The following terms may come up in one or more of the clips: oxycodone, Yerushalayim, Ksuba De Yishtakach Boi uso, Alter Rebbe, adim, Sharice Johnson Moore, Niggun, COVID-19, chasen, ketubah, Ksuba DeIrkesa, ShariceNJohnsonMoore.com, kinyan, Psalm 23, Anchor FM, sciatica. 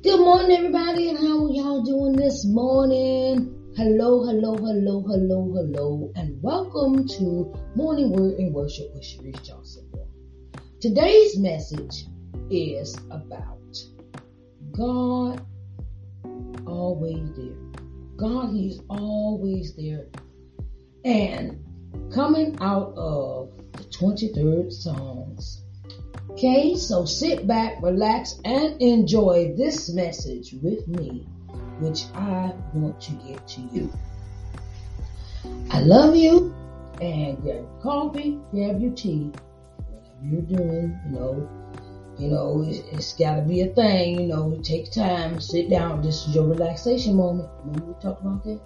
Good morning, everybody, and how are y'all doing this morning? Hello, and welcome to Morning Word and Worship with Sharice Johnson Moore. Today's message is about God always there. God, He's always there. And coming out of the 23rd Psalms. Okay, so sit back, relax, and enjoy this message with me, which I want to give to you. I love you, and grab your coffee, grab your tea, whatever you're doing, you know, it's gotta be a thing, take time, sit down, this is your relaxation moment. Remember we talked about that?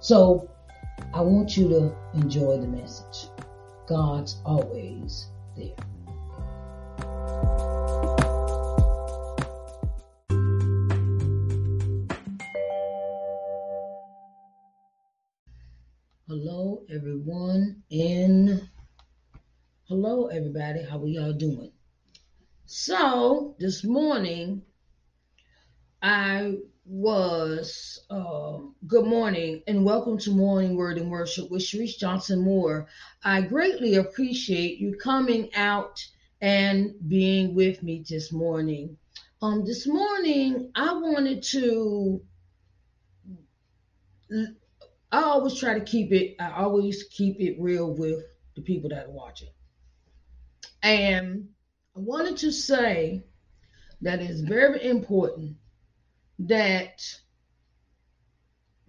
So, I want you to enjoy the message. God's always there. Hello everybody, how are y'all doing? So this morning I was good morning and welcome to Morning Word and Worship with Sharice Johnson Moore. I greatly appreciate you coming out and being with me this morning. This morning I wanted to I always keep it real with the people that are watching. And I wanted to say that it's very important that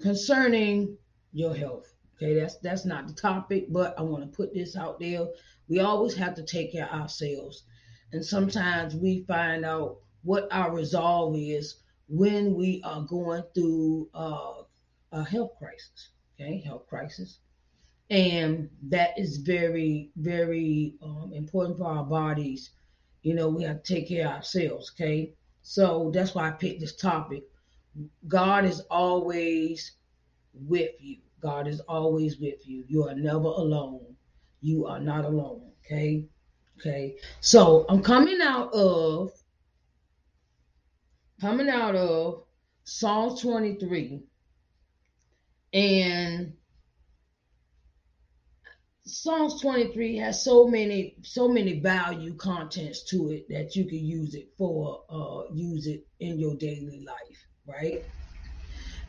concerning your health, okay, that's not the topic, but I want to put this out there. We always have to take care of ourselves. And sometimes we find out what our resolve is when we are going through a health crisis. Okay, health crisis. And that is very, very important for our bodies. We have to take care of ourselves. Okay, so that's why I picked this topic. God is always with you. God is always with you. You are never alone. You are not alone. Okay. Okay. So I'm coming out of Psalm 23. And Psalms 23 has so many value contents to it that you can use it in your daily life, right?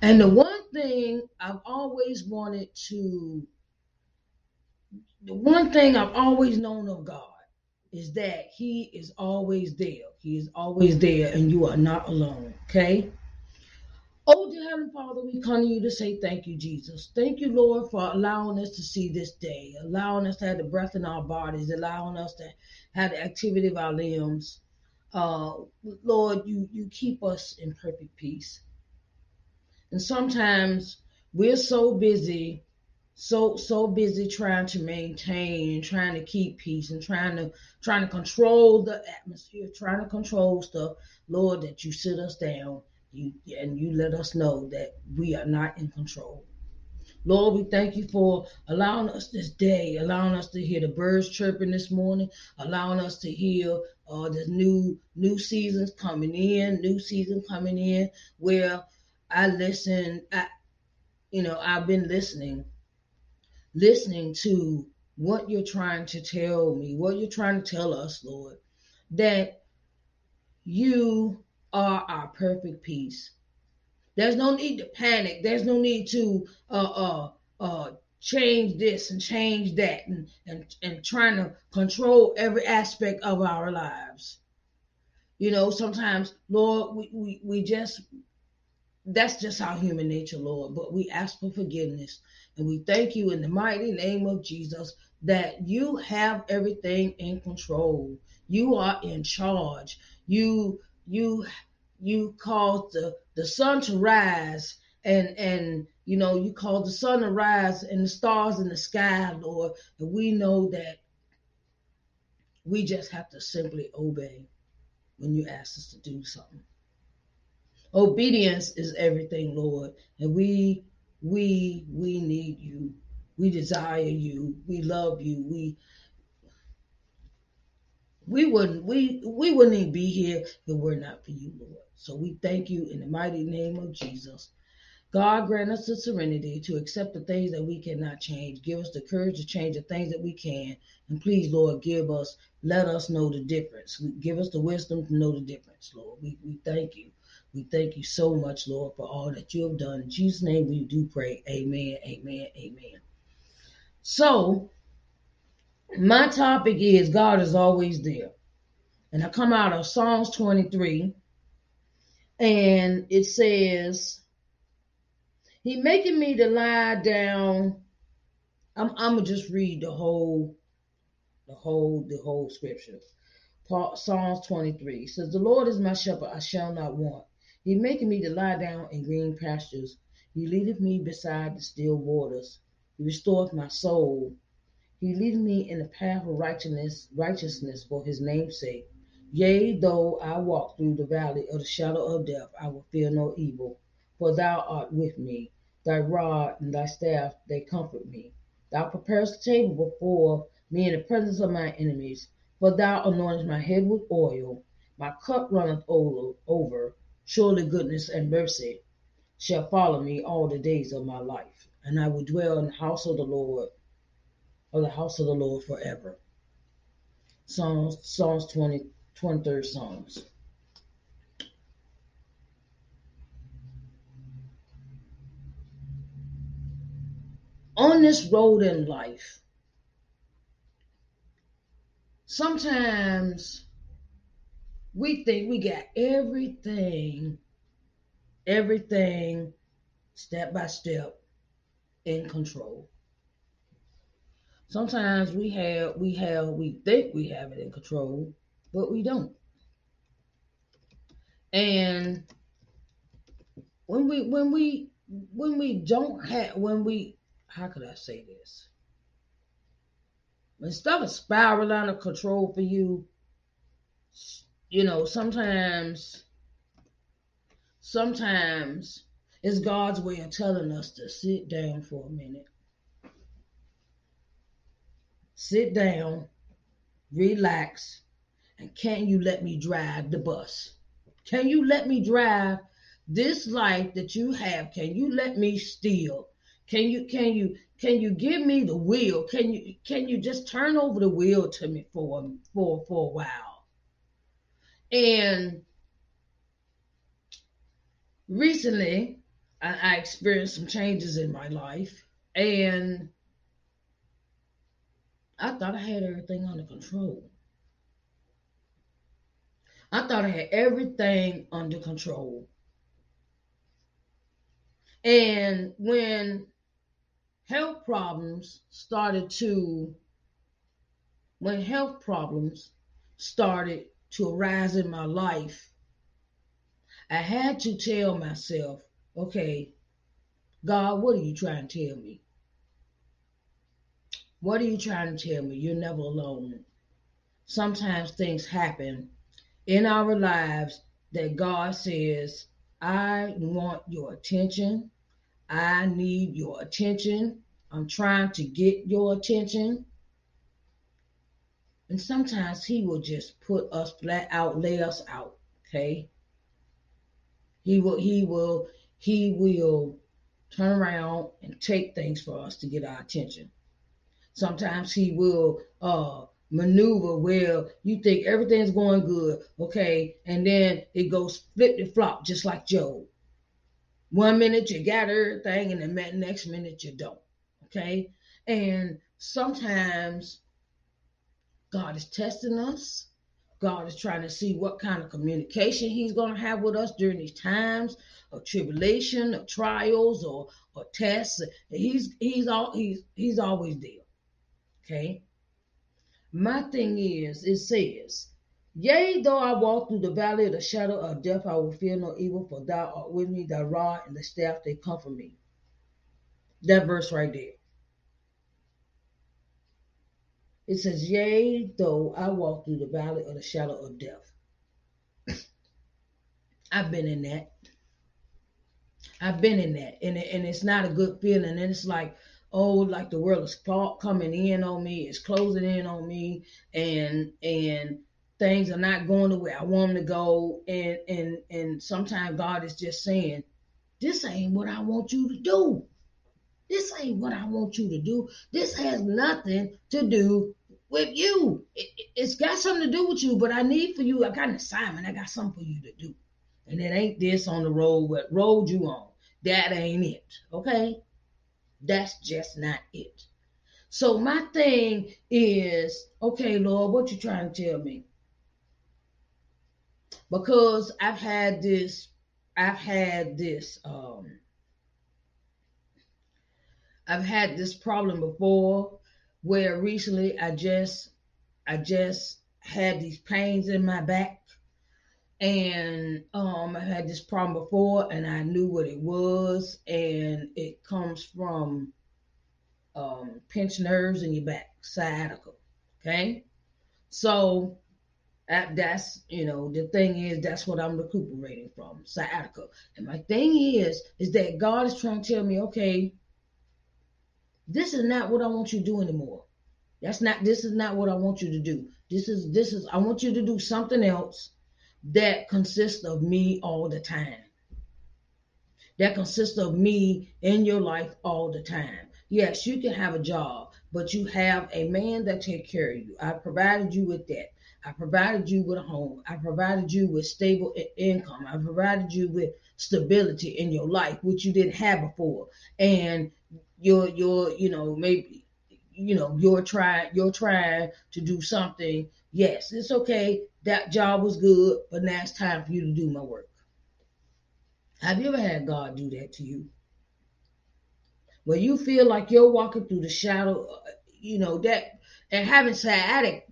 And the one thing I've always known of God is that He is always there. He is always there, and you are not alone, okay? Oh, dear Heavenly Father, we come to you to say thank you, Jesus. Thank you, Lord, for allowing us to see this day, allowing us to have the breath in our bodies, allowing us to have the activity of our limbs. Lord, you keep us in perfect peace. And sometimes we're so busy trying to maintain, trying to keep peace, and trying to control the atmosphere, trying to control stuff, Lord, that you sit us down. You let us know that we are not in control. Lord, we thank you for allowing us this day, allowing us to hear the birds chirping this morning, allowing us to hear the new seasons coming in, where I listen. I've been listening to what you're trying to tell me, what you're trying to tell us, Lord, that you are our perfect peace. There's no need to panic. There's no need to change this and change that and trying to control every aspect of our lives. Sometimes, Lord, we just, that's just our human nature, Lord, but we ask for forgiveness, and we thank you in the mighty name of Jesus that you have everything in control. You are in charge. You caused the sun to rise and you caused the sun to rise and the stars in the sky, Lord. And we know that we just have to simply obey when you ask us to do something. Obedience is everything, Lord. And we need you. We desire you. We love you. We wouldn't even be here if it were not for you, Lord. So we thank you in the mighty name of Jesus. God, grant us the serenity to accept the things that we cannot change. Give us the courage to change the things that we can. And please, Lord, let us know the difference. Give us the wisdom to know the difference, Lord. We thank you. We thank you so much, Lord, for all that you have done. In Jesus' name we do pray. Amen, amen, amen. So, my topic is God is always there. And I come out of Psalms 23, and it says, He making me to lie down. I'm gonna just read the whole scripture. Psalms 23 says, "The Lord is my shepherd; I shall not want. He making me to lie down in green pastures. He leadeth me beside the still waters. He restoreth my soul. He leadeth me in the path of righteousness for His name's sake. Yea, though I walk through the valley of the shadow of death, I will fear no evil. For thou art with me. Thy rod and thy staff, they comfort me. Thou preparest a table before me in the presence of my enemies. For thou anointest my head with oil. My cup runneth over. Surely goodness and mercy shall follow me all the days of my life. And I will dwell in the house of the Lord, forever." Psalms 23rd Psalms. On this road in life, sometimes we think we got everything step by step in control. Sometimes we think we have it in control, but we don't. And how could I say this? When stuff is spiraling out of control for you, sometimes it's God's way of telling us to sit down for a minute. Sit down, relax, and can you let me drive the bus? Can you let me drive this life that you have? Can you let me steal? Can you give me the wheel? Can you just turn over the wheel to me for a while? And recently, I experienced some changes in my life, and I thought I had everything under control. And when health problems started to arise in my life, I had to tell myself, okay, God, what are you trying to tell me? What are you trying to tell me? You're never alone. Sometimes things happen in our lives that God says, I want your attention. I need your attention. I'm trying to get your attention. And sometimes he will just put us flat out, lay us out, okay? He will turn around and take things for us to get our attention. Sometimes he will maneuver where you think everything's going good, okay? And then it goes flip-flop, just like Job. One minute you got everything, and the next minute you don't, okay? And sometimes God is testing us. God is trying to see what kind of communication he's going to have with us during these times of tribulation, of trials, or tests. He's always there, okay? My thing is, it says, yea, though I walk through the valley of the shadow of death, I will fear no evil, for thou art with me, thy rod and the staff, they comfort me. That verse right there. It says, yea, though I walk through the valley of the shadow of death. I've been in that. And it's not a good feeling. And it's like, oh, like the world is coming in on me. It's closing in on me. And things are not going the way I want them to go. And sometimes God is just saying, this ain't what I want you to do. This ain't what I want you to do. This has nothing to do with you. It's got something to do with you, but I need for you. I got an assignment. I got something for you to do. And it ain't this on the road, what road you on. That ain't it. Okay? That's just not it. So my thing is, okay, Lord, what you trying to tell me? Because I've had this problem before, where recently I just had these pains in my back, and I had this problem before, and I knew what it was, and it comes from pinched nerves in your back, sciatica. Okay, so that's, you know, the thing is, that's what I'm recuperating from, sciatica. And my thing is that God is trying to tell me, okay, this is not what I want you to do anymore. This is not what I want you to do. This is, I want you to do something else that consists of me all the time. That consists of me in your life all the time. Yes, you can have a job, but you have a man that take care of you. I provided you with that. I provided you with a home. I provided you with stable income. I provided you with stability in your life, which you didn't have before. And you're trying to do something. Yes, it's okay. That job was good, but now it's time for you to do my work. Have you ever had God do that to you? Where you feel like you're walking through the shadow, you know, that, and having sciatica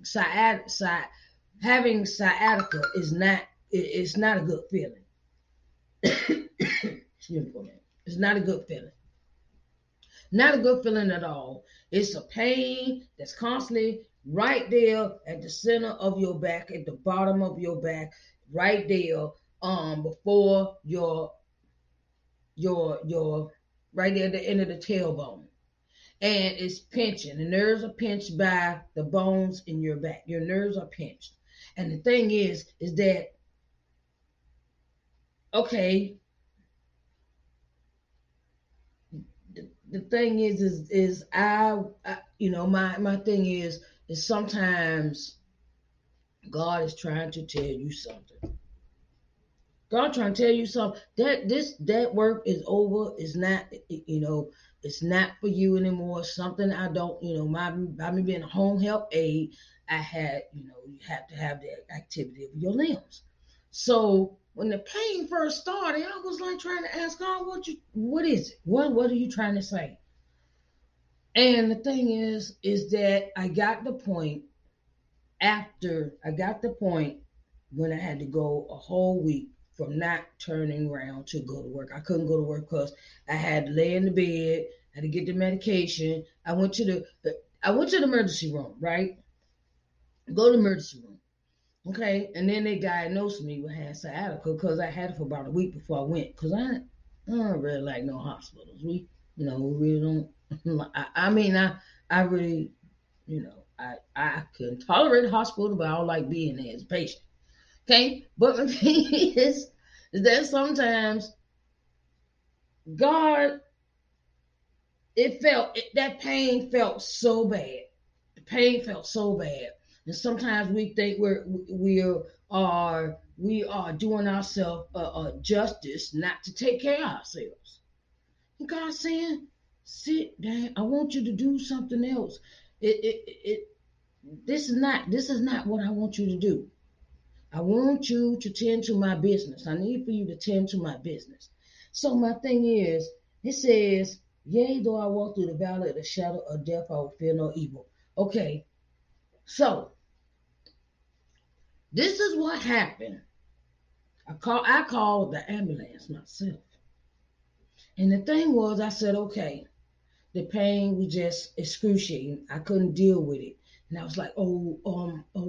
it's not a good feeling. Excuse me for a minute. It's not a good feeling. Not a good feeling at all. It's a pain that's constantly right there at the center of your back, at the bottom of your back, right there, before your right there at the end of the tailbone. And it's pinching. The nerves are pinched by the bones in your back. Your nerves are pinched. And the thing is that, okay, the thing is I you know, my thing is sometimes God is trying to tell you something. God trying to tell you something, that that work is over. It's not, you know, it's not for you anymore. Something I don't, you know, by me being a home help aide, I had, you know, you have to have the activity of your limbs. So when the pain first started, I was like trying to ask God, what is it? What are you trying to say? And the thing is that I got the point when I had to go a whole week from not turning around to go to work. I couldn't go to work because I had to lay in the bed, I had to get the medication. I went to the emergency room, right? Go to the emergency room. Okay, and then they diagnosed me with having sciatica because I had it for about a week before I went. Because I don't really like no hospitals. We, you know, really don't. I really, you know, I can tolerate a hospital, but I don't like being there as a patient. Okay, but the thing is that sometimes God, that pain felt so bad. The pain felt so bad. And sometimes we think we are doing ourselves justice not to take care of ourselves. And God's saying, sit down. I want you to do something else. This is not what I want you to do. I want you to tend to my business. I need for you to tend to my business. So my thing is, it says, yea, though I walk through the valley of the shadow of death, I will fear no evil. Okay. So, this is what happened. I called the ambulance myself. And the thing was, I said, okay, the pain was just excruciating. I couldn't deal with it. And I was like, oh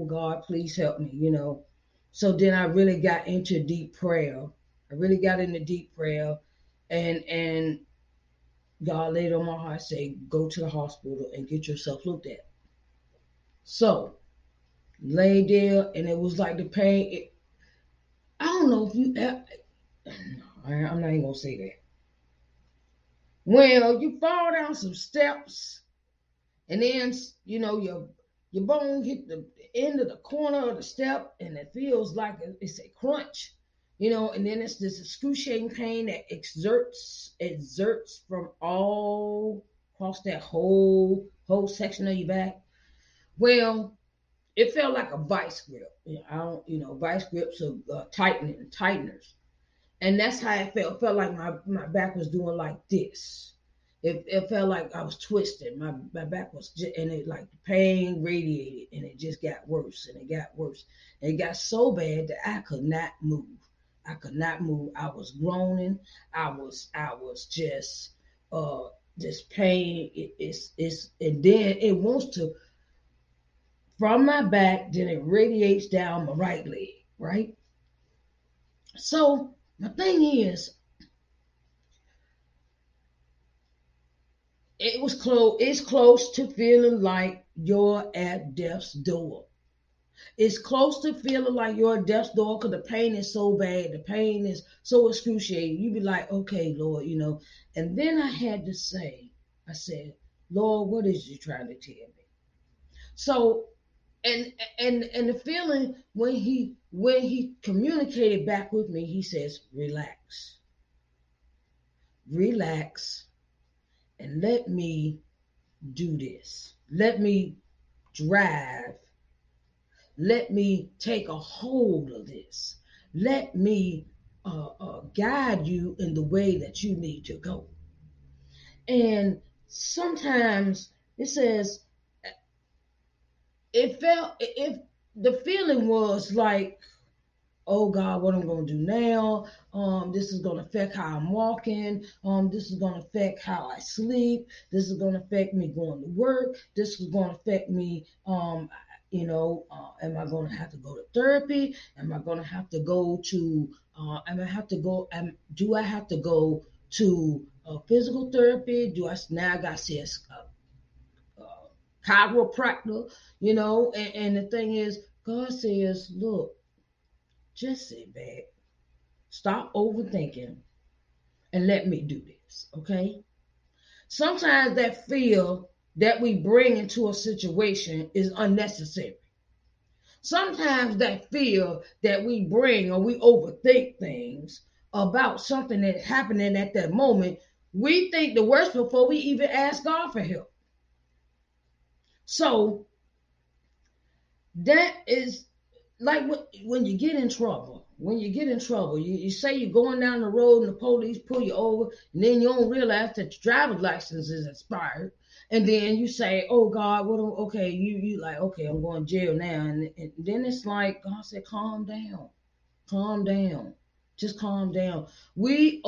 God, please help me, you know. So then I really got into deep prayer. And God laid on my heart, say, go to the hospital and get yourself looked at. So laid there, and it was like the pain. I don't know if you ever, I'm not even going to say that. Well, you fall down some steps, and then, you know, your bone hit the end of the corner of the step, and it feels like it's a crunch, you know, and then it's this excruciating pain that exerts from all across that whole section of your back. Well, it felt like a vice grip. Vice grips are tighteners. And that's how it felt. It felt like my back was doing like this. It felt like I was twisted. My back was just, and it like the pain radiated, and it just got worse, and it got worse. And it got so bad that I could not move. I was groaning. I was just this pain. It's and then it wants to from my back, then it radiates down my right leg, right? So my thing is, it's close to feeling like you're at death's door. It's close to feeling like you're at death's door because the pain is so bad. The pain is so excruciating. You be like, okay, Lord, you know. And then I had to say, I said, Lord, what is you trying to tell me? So, and the feeling when he communicated back with me, he says, relax, and let me do this. Let me drive. Let me take a hold of this. Let me guide you in the way that you need to go. And sometimes it says, the feeling was like, oh God, what I'm going to do now? This is going to affect how I'm walking. This is going to affect how I sleep. This is going to affect me going to work. This is going to affect me, am I going to have to go to therapy? Am I going to have to go to, do I have to go to physical therapy? Now I got to see chiropractor, you know, and the thing is, God says, look, just sit back, stop overthinking, and let me do this, okay? Sometimes that fear that we bring into a situation is unnecessary. Sometimes that fear that we bring or we overthink things about something that's happening at that moment, we think the worst before we even ask God for help. So that is like when you get in trouble, you say you're going down the road and the police pull you over, and then you don't realize that your driver's license is expired. And then you say, oh God, you like, okay, I'm going to jail now. And then it's like, God said, calm down. We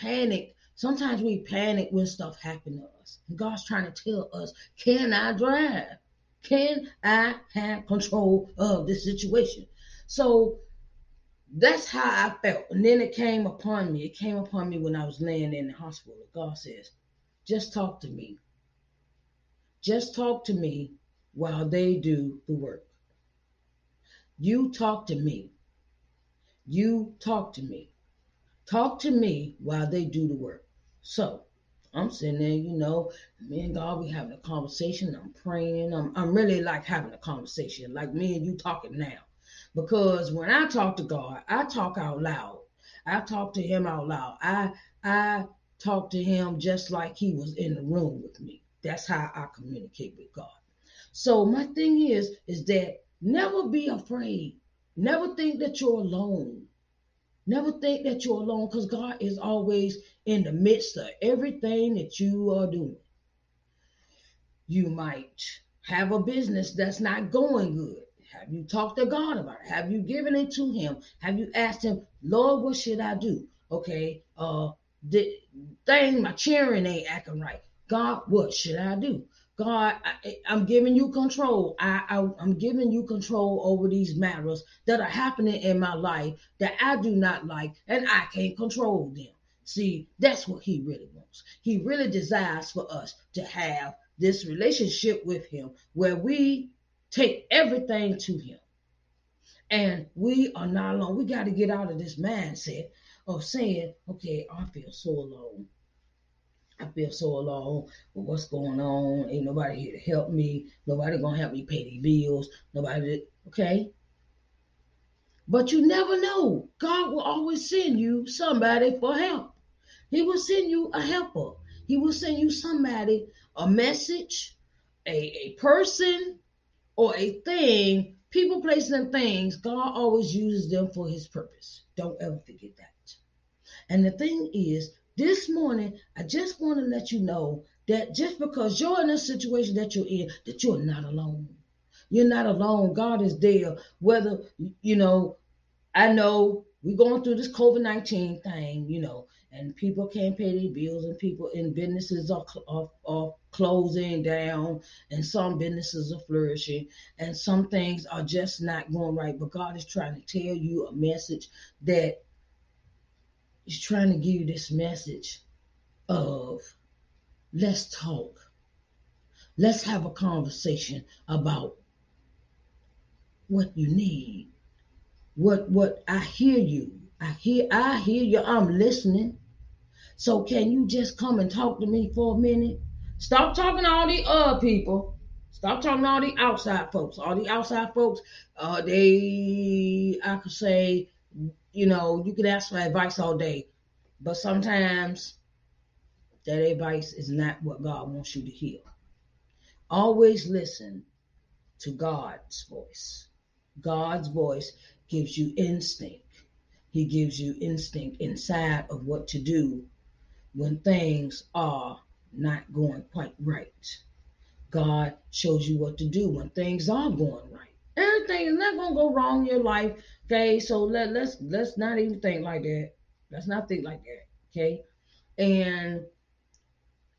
panic. Sometimes we panic when stuff happens to us. And God's trying to tell us, can I drive? Can I have control of this situation? So that's how I felt. And then it came upon me. It came upon me when I was laying in the hospital. God says, just talk to me. Just talk to me while they do the work. You talk to me. You talk to me. Talk to me while they do the work. So I'm sitting there, you know, me and God, we having a conversation. I'm praying. I'm really like having a conversation, like me and you talking now. Because when I talk to God, I talk out loud. I talk to him out loud. I talk to him just like he was in the room with me. That's how I communicate with God. So my thing is that never be afraid. Never think that you're alone. Never think that you're alone, because God is always in the midst of everything that you are doing. You might have a business that's not going good. Have you talked to God about it? Have you given it to him? Have you asked him, Lord, what should I do? Okay, my cheering ain't acting right. God, what should I do? God, I'm giving you control. I'm giving you control over these matters that are happening in my life that I do not like, and I can't control them. See, that's what he really wants. He really desires for us to have this relationship with him where we Take everything to him. And we are not alone. We got to get out of this mindset of saying, okay, I feel so alone. I feel so alone with what's going on. Ain't nobody here to help me. Nobody going to help me pay these bills. Nobody, okay? But you never know. God will always send you somebody for help. He will send you a helper. He will send you somebody, a message, a person, or a thing. People, places, and things, God always uses them for his purpose. Don't ever forget that. And the thing is, this morning, I just want to let you know that just because you're in a situation that you're in, that you're not alone. You're not alone. God is there. Whether, you know, I know we're going through this COVID-19 thing, you know, and people can't pay their bills, and people and businesses are closing down, and some businesses are flourishing, and some things are just not going right. But God is trying to tell you a message that is trying to give you this message of let's talk. Let's have a conversation about what you need. What I hear you. I hear you. I'm listening. So can you just come and talk to me for a minute? Stop talking to all the other people. Stop talking to all the outside folks. All the outside folks, I could say, you know, you could ask for advice all day. But sometimes that advice is not what God wants you to hear. Always listen to God's voice. God's voice gives you instinct. He gives you instinct inside of what to do when things are not going quite right. God shows you what to do when things are going right. Everything is not going to go wrong in your life, okay? So let's not even think like that. Let's not think like that, okay? And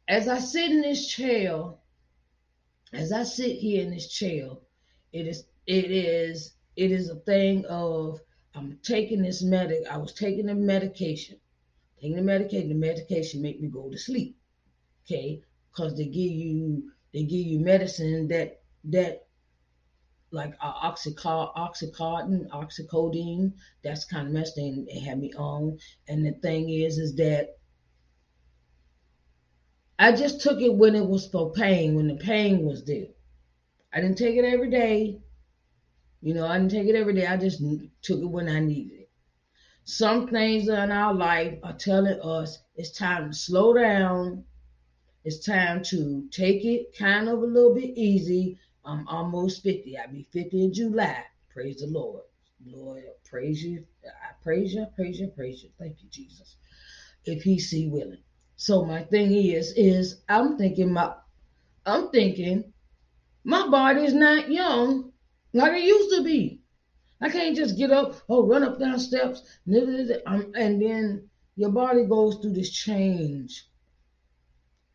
as I sit in this chair, as I sit here in this chair, it is a thing of, I'm taking this medication. The medication make me go to sleep, okay? Because they give you medicine that like oxycodone, that's kind of mess they had me on. And the thing is that I just took it when it was for pain, when the pain was there. I didn't take it every day. You know, I didn't take it every day. I just took it when I needed it. Some things in our life are telling us it's time to slow down. It's time to take it kind of a little bit easy. I'm almost 50. I'll be 50 in July. Praise the Lord. Lord, praise you. I praise you, praise you, praise you. Thank you, Jesus. If he see willing. So my thing is I'm thinking my body's not young. Like it used to be. I can't just get up or run up down steps. And then your body goes through this change.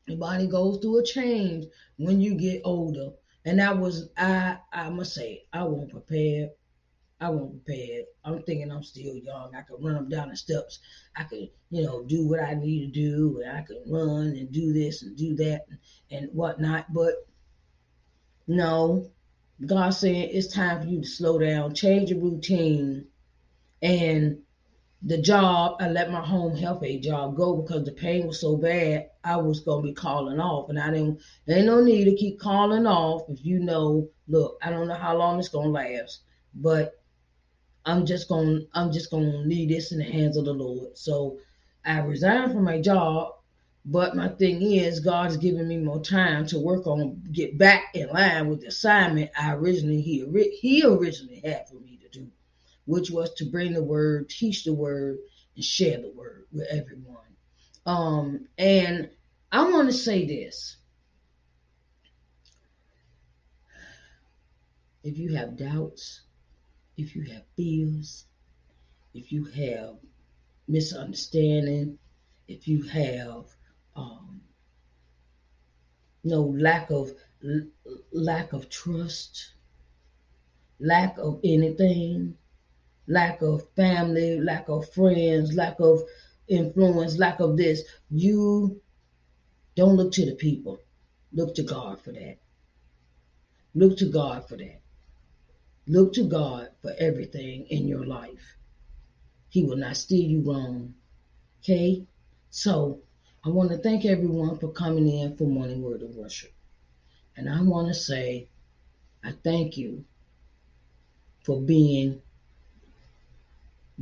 Your body goes through a change when you get older. And I must say, I wasn't prepared. I'm thinking I'm still young. I could run up down the steps. I could, you know, do what I need to do. And I could run and do this and do that and whatnot. But no. God saying it's time for you to slow down, change your routine. And the job, I let my home health aid job go because the pain was so bad, I was going to be calling off. And I didn't, there ain't no need to keep calling off if you know, look, I don't know how long it's going to last, but I'm just going to leave this in the hands of the Lord. So I resigned from my job. But my thing is, God is giving me more time to work on, get back in line with the assignment he originally had for me to do, which was to bring the word, teach the word, and share the word with everyone. And I want to say this. If you have doubts, if you have fears, if you have misunderstanding, if you have lack of trust, lack of anything, lack of family, lack of friends, lack of influence, lack of this, you don't look to the people. Look to God for that. Look to God for everything in your life. He will not steer you wrong. Okay? So I want to thank everyone for coming in for Morning Word of Worship. And I want to say, I thank you for being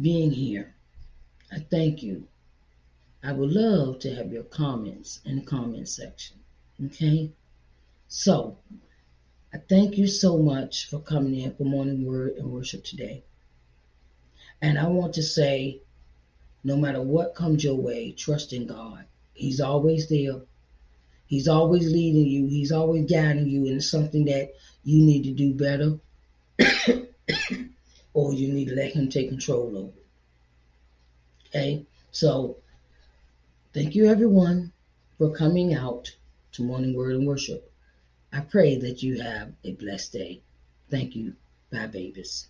here. I thank you. I would love to have your comments in the comment section. Okay? So I thank you so much for coming in for Morning Word and Worship today. And I want to say, no matter what comes your way, trust in God. He's always there. He's always leading you. He's always guiding you in something that you need to do better or you need to let him take control over it. Okay? So thank you, everyone, for coming out to Morning Word and Worship. I pray that you have a blessed day. Thank you. Bye, babies.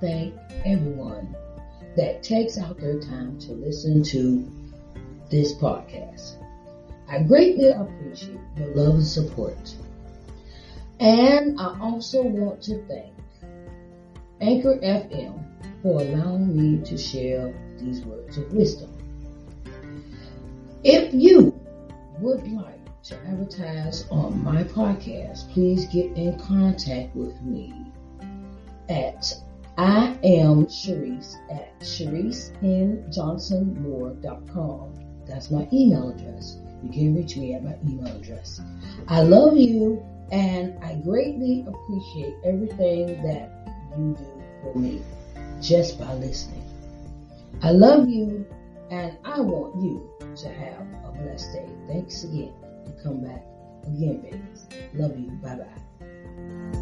Thank everyone that takes out their time to listen to this podcast. I greatly appreciate your love and support. And I also want to thank Anchor FM for allowing me to share these words of wisdom. If you would like to advertise on my podcast, please get in contact with me at I am Sharice at ShariceNJohnsonMoore.com. That's my email address. You can reach me at my email address. I love you, and I greatly appreciate everything that you do for me just by listening. I love you, and I want you to have a blessed day. Thanks again. And come back again, babies. Love you. Bye-bye.